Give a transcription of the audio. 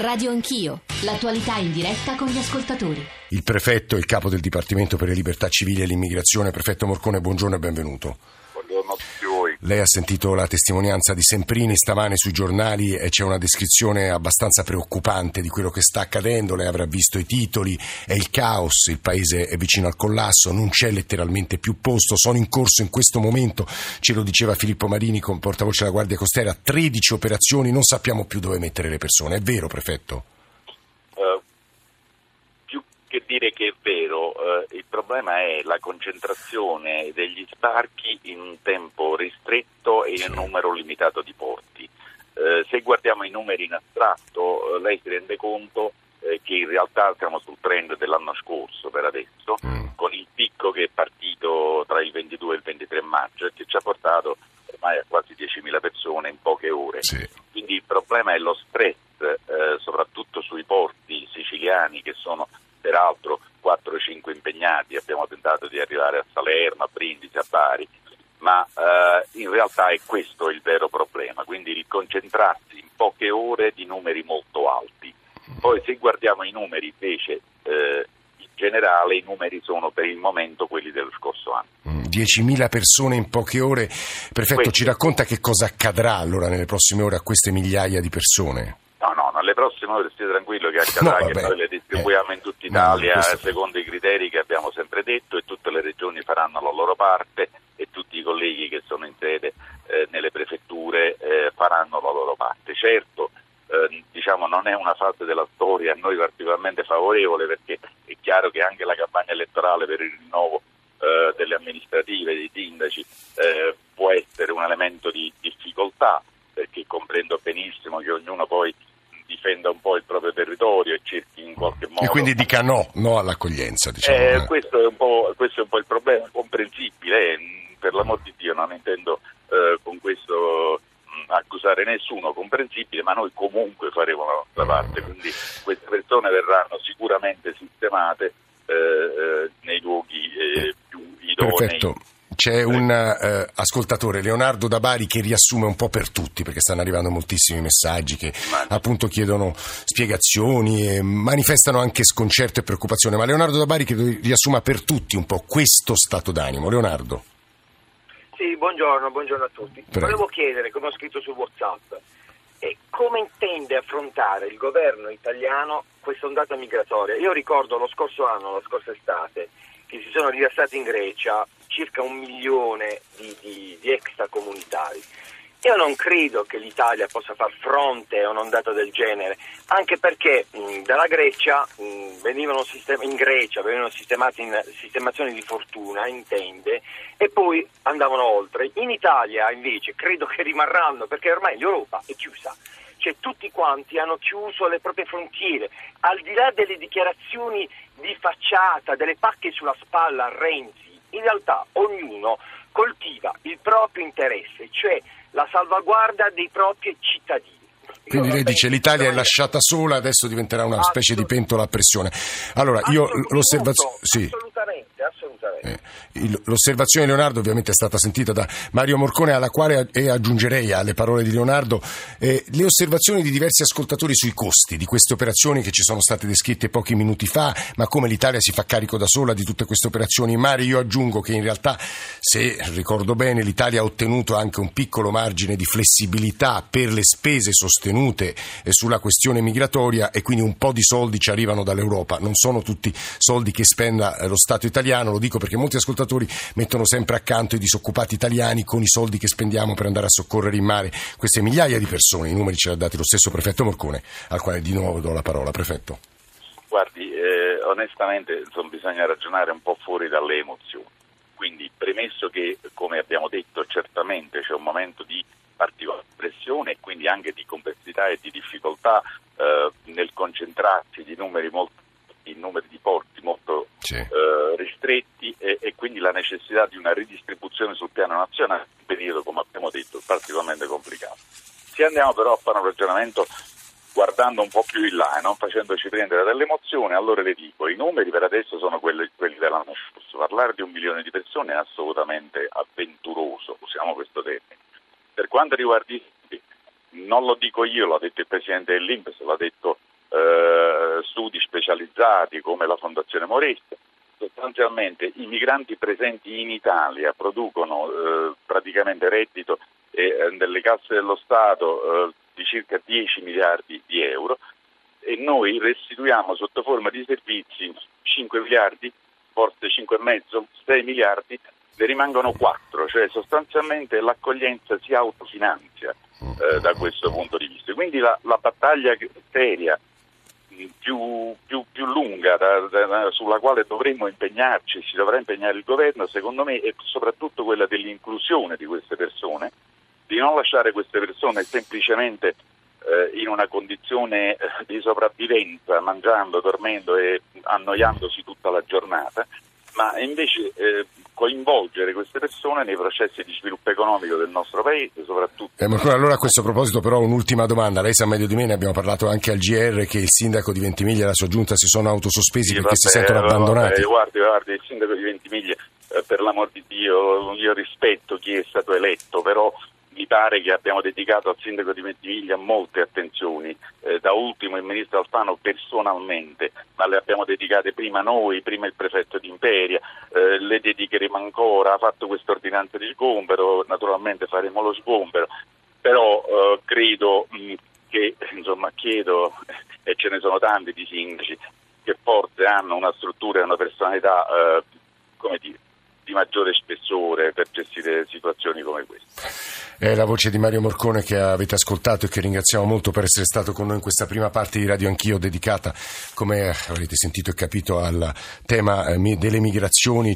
Radio Anch'io, l'attualità in diretta con gli ascoltatori. Il prefetto e il capo del Dipartimento per le Libertà Civili e l'Immigrazione, Prefetto Morcone, buongiorno e benvenuto. Buongiorno a tutti voi. Lei ha sentito la testimonianza di Semprini stamane sui giornali e c'è una descrizione abbastanza preoccupante di quello che sta accadendo. Lei avrà visto i titoli, è il caos, il paese è vicino al collasso, non c'è letteralmente più posto, sono in corso in questo momento, ce lo diceva Filippo Marini, con portavoce della Guardia Costiera, 13 operazioni, non sappiamo più dove mettere le persone. È vero, Prefetto? Che dire che è vero, il problema è la concentrazione degli sbarchi in un tempo ristretto e in un numero limitato di porti. Se guardiamo i numeri in astratto, lei si rende conto che in realtà siamo sul trend dell'anno scorso per adesso, con il picco che è partito tra il 22 e il 23 maggio e che ci ha portato ormai a quasi 10.000 persone in poche ore. Sì. Quindi il problema è lo stress, soprattutto sui porti siciliani che sono peraltro 4-5 impegnati, abbiamo tentato di arrivare a Salerno, a Brindisi, a Bari, ma in realtà è questo il vero problema, quindi il concentrarsi in poche ore di numeri molto alti. Poi se guardiamo i numeri invece in generale, i numeri sono per il momento quelli dello scorso anno. 10.000 persone in poche ore. Prefetto, ci racconta che cosa accadrà allora nelle prossime ore a queste migliaia di persone? Alle prossime ore stia tranquillo che accadrà che noi le distribuiamo in tutta Italia secondo i criteri che abbiamo sempre detto e tutte le regioni faranno la loro parte e tutti i colleghi che sono in sede nelle prefetture faranno la loro parte. Certo, non è una fase della storia a noi particolarmente favorevole perché è chiaro che anche la campagna elettorale per il rinnovo delle amministrative, dei sindaci può essere un elemento di difficoltà perché comprendo benissimo che ognuno poi difenda un po' il proprio territorio e cerchi in qualche modo... E quindi dica no all'accoglienza, diciamo. Questo è un po' il problema, comprensibile, per l'amor di Dio non intendo con questo accusare nessuno, comprensibile, ma noi comunque faremo la nostra parte, quindi queste persone verranno sicuramente sistemate nei luoghi più idonei. Perfetto. C'è un ascoltatore, Leonardo Dabarì, che riassume un po' per tutti, perché stanno arrivando moltissimi messaggi che appunto chiedono spiegazioni e manifestano anche sconcerto e preoccupazione, ma Leonardo Dabarì che riassuma per tutti un po' questo stato d'animo. Leonardo. Sì, buongiorno a tutti. Prego. Volevo chiedere, come ho scritto su WhatsApp, come intende affrontare il governo italiano questa ondata migratoria? Io ricordo lo scorso anno, la scorsa estate, che si sono rilassati in Grecia circa 1 milione di extracomunitari. Io non credo che l'Italia possa far fronte a un'ondata del genere, anche perché dalla Grecia venivano sistemati in sistemazioni di fortuna, intende, e poi andavano oltre. In Italia invece credo che rimarranno, perché ormai l'Europa è chiusa. Cioè tutti quanti hanno chiuso le proprie frontiere, al di là delle dichiarazioni di facciata, delle pacche sulla spalla a Renzi. In realtà ognuno coltiva il proprio interesse, cioè la salvaguardia dei propri cittadini. Quindi lei dice l'Italia è lasciata sola, adesso diventerà una specie di pentola a pressione. Allora, io l'osservazione... Sì. L'osservazione di Leonardo ovviamente è stata sentita da Mario Morcone, alla quale aggiungerei alle parole di Leonardo le osservazioni di diversi ascoltatori sui costi di queste operazioni che ci sono state descritte pochi minuti fa, ma come l'Italia si fa carico da sola di tutte queste operazioni in mare. Io aggiungo che in realtà, se ricordo bene, l'Italia ha ottenuto anche un piccolo margine di flessibilità per le spese sostenute sulla questione migratoria e quindi un po' di soldi ci arrivano dall'Europa, non sono tutti soldi che spenda lo Stato italiano, lo dico perché molti ascoltatori mettono sempre accanto i disoccupati italiani con i soldi che spendiamo per andare a soccorrere in mare queste migliaia di persone. I numeri ce li ha dati lo stesso prefetto Morcone, al quale di nuovo do la parola. Prefetto. Guardi, onestamente bisogna ragionare un po' fuori dalle emozioni, quindi premesso che, come abbiamo detto, certamente c'è un momento di particolare pressione e quindi anche di complessità e di difficoltà nel concentrarsi di numeri di porti molto ristretti e quindi la necessità di una ridistribuzione sul piano nazionale, un periodo, come abbiamo detto, particolarmente complicato. Se andiamo però a fare un ragionamento guardando un po' più in là e non facendoci prendere dall'emozione, allora le dico, i numeri per adesso sono quelli dell'anno scorso. Parlare di 1 milione di persone è assolutamente avventuroso, usiamo questo termine. Per quanto riguarda i numeri, non lo dico io, l'ha detto il Presidente dell'Inps, l'ha detto studi specializzati come la Fondazione Moresti. Sostanzialmente i migranti presenti in Italia producono praticamente reddito nelle casse dello Stato di circa 10 miliardi di euro e noi restituiamo sotto forma di servizi 5 miliardi, forse 5,5, 6 miliardi, ne rimangono 4, cioè sostanzialmente l'accoglienza si autofinanzia da questo punto di vista. Quindi la battaglia seria più lunga sulla quale dovremmo impegnarci, si dovrà impegnare il governo, secondo me, è soprattutto quella dell'inclusione di queste persone, di non lasciare queste persone semplicemente in una condizione di sopravvivenza, mangiando, dormendo e annoiandosi tutta la giornata, ma invece coinvolgere queste persone nei processi di sviluppo economico del nostro paese, soprattutto. Allora a questo proposito però un'ultima domanda, lei sa meglio di me, ne abbiamo parlato anche al GR, che il sindaco di Ventimiglia e la sua giunta si sono autosospesi perché si sentono abbandonati. Guardi, il sindaco di Ventimiglia, per l'amor di Dio, io rispetto chi è stato eletto, però mi pare che abbiamo dedicato al sindaco di Ventimiglia molte attenzioni, da ultimo il ministro Alfano personalmente, ma le abbiamo dedicate prima noi, prima il prefetto di Imperia, le dedicheremo ancora, ha fatto quest'ordinanza di sgombero, naturalmente faremo lo sgombero, però credo che, insomma, chiedo, e ce ne sono tanti di sindaci, che forse hanno una struttura e una personalità, come dire, di maggiore spessore per gestire situazioni come questa. È la voce di Mario Morcone che avete ascoltato e che ringraziamo molto per essere stato con noi in questa prima parte di Radio Anch'io dedicata, come avrete sentito e capito, al tema delle migrazioni.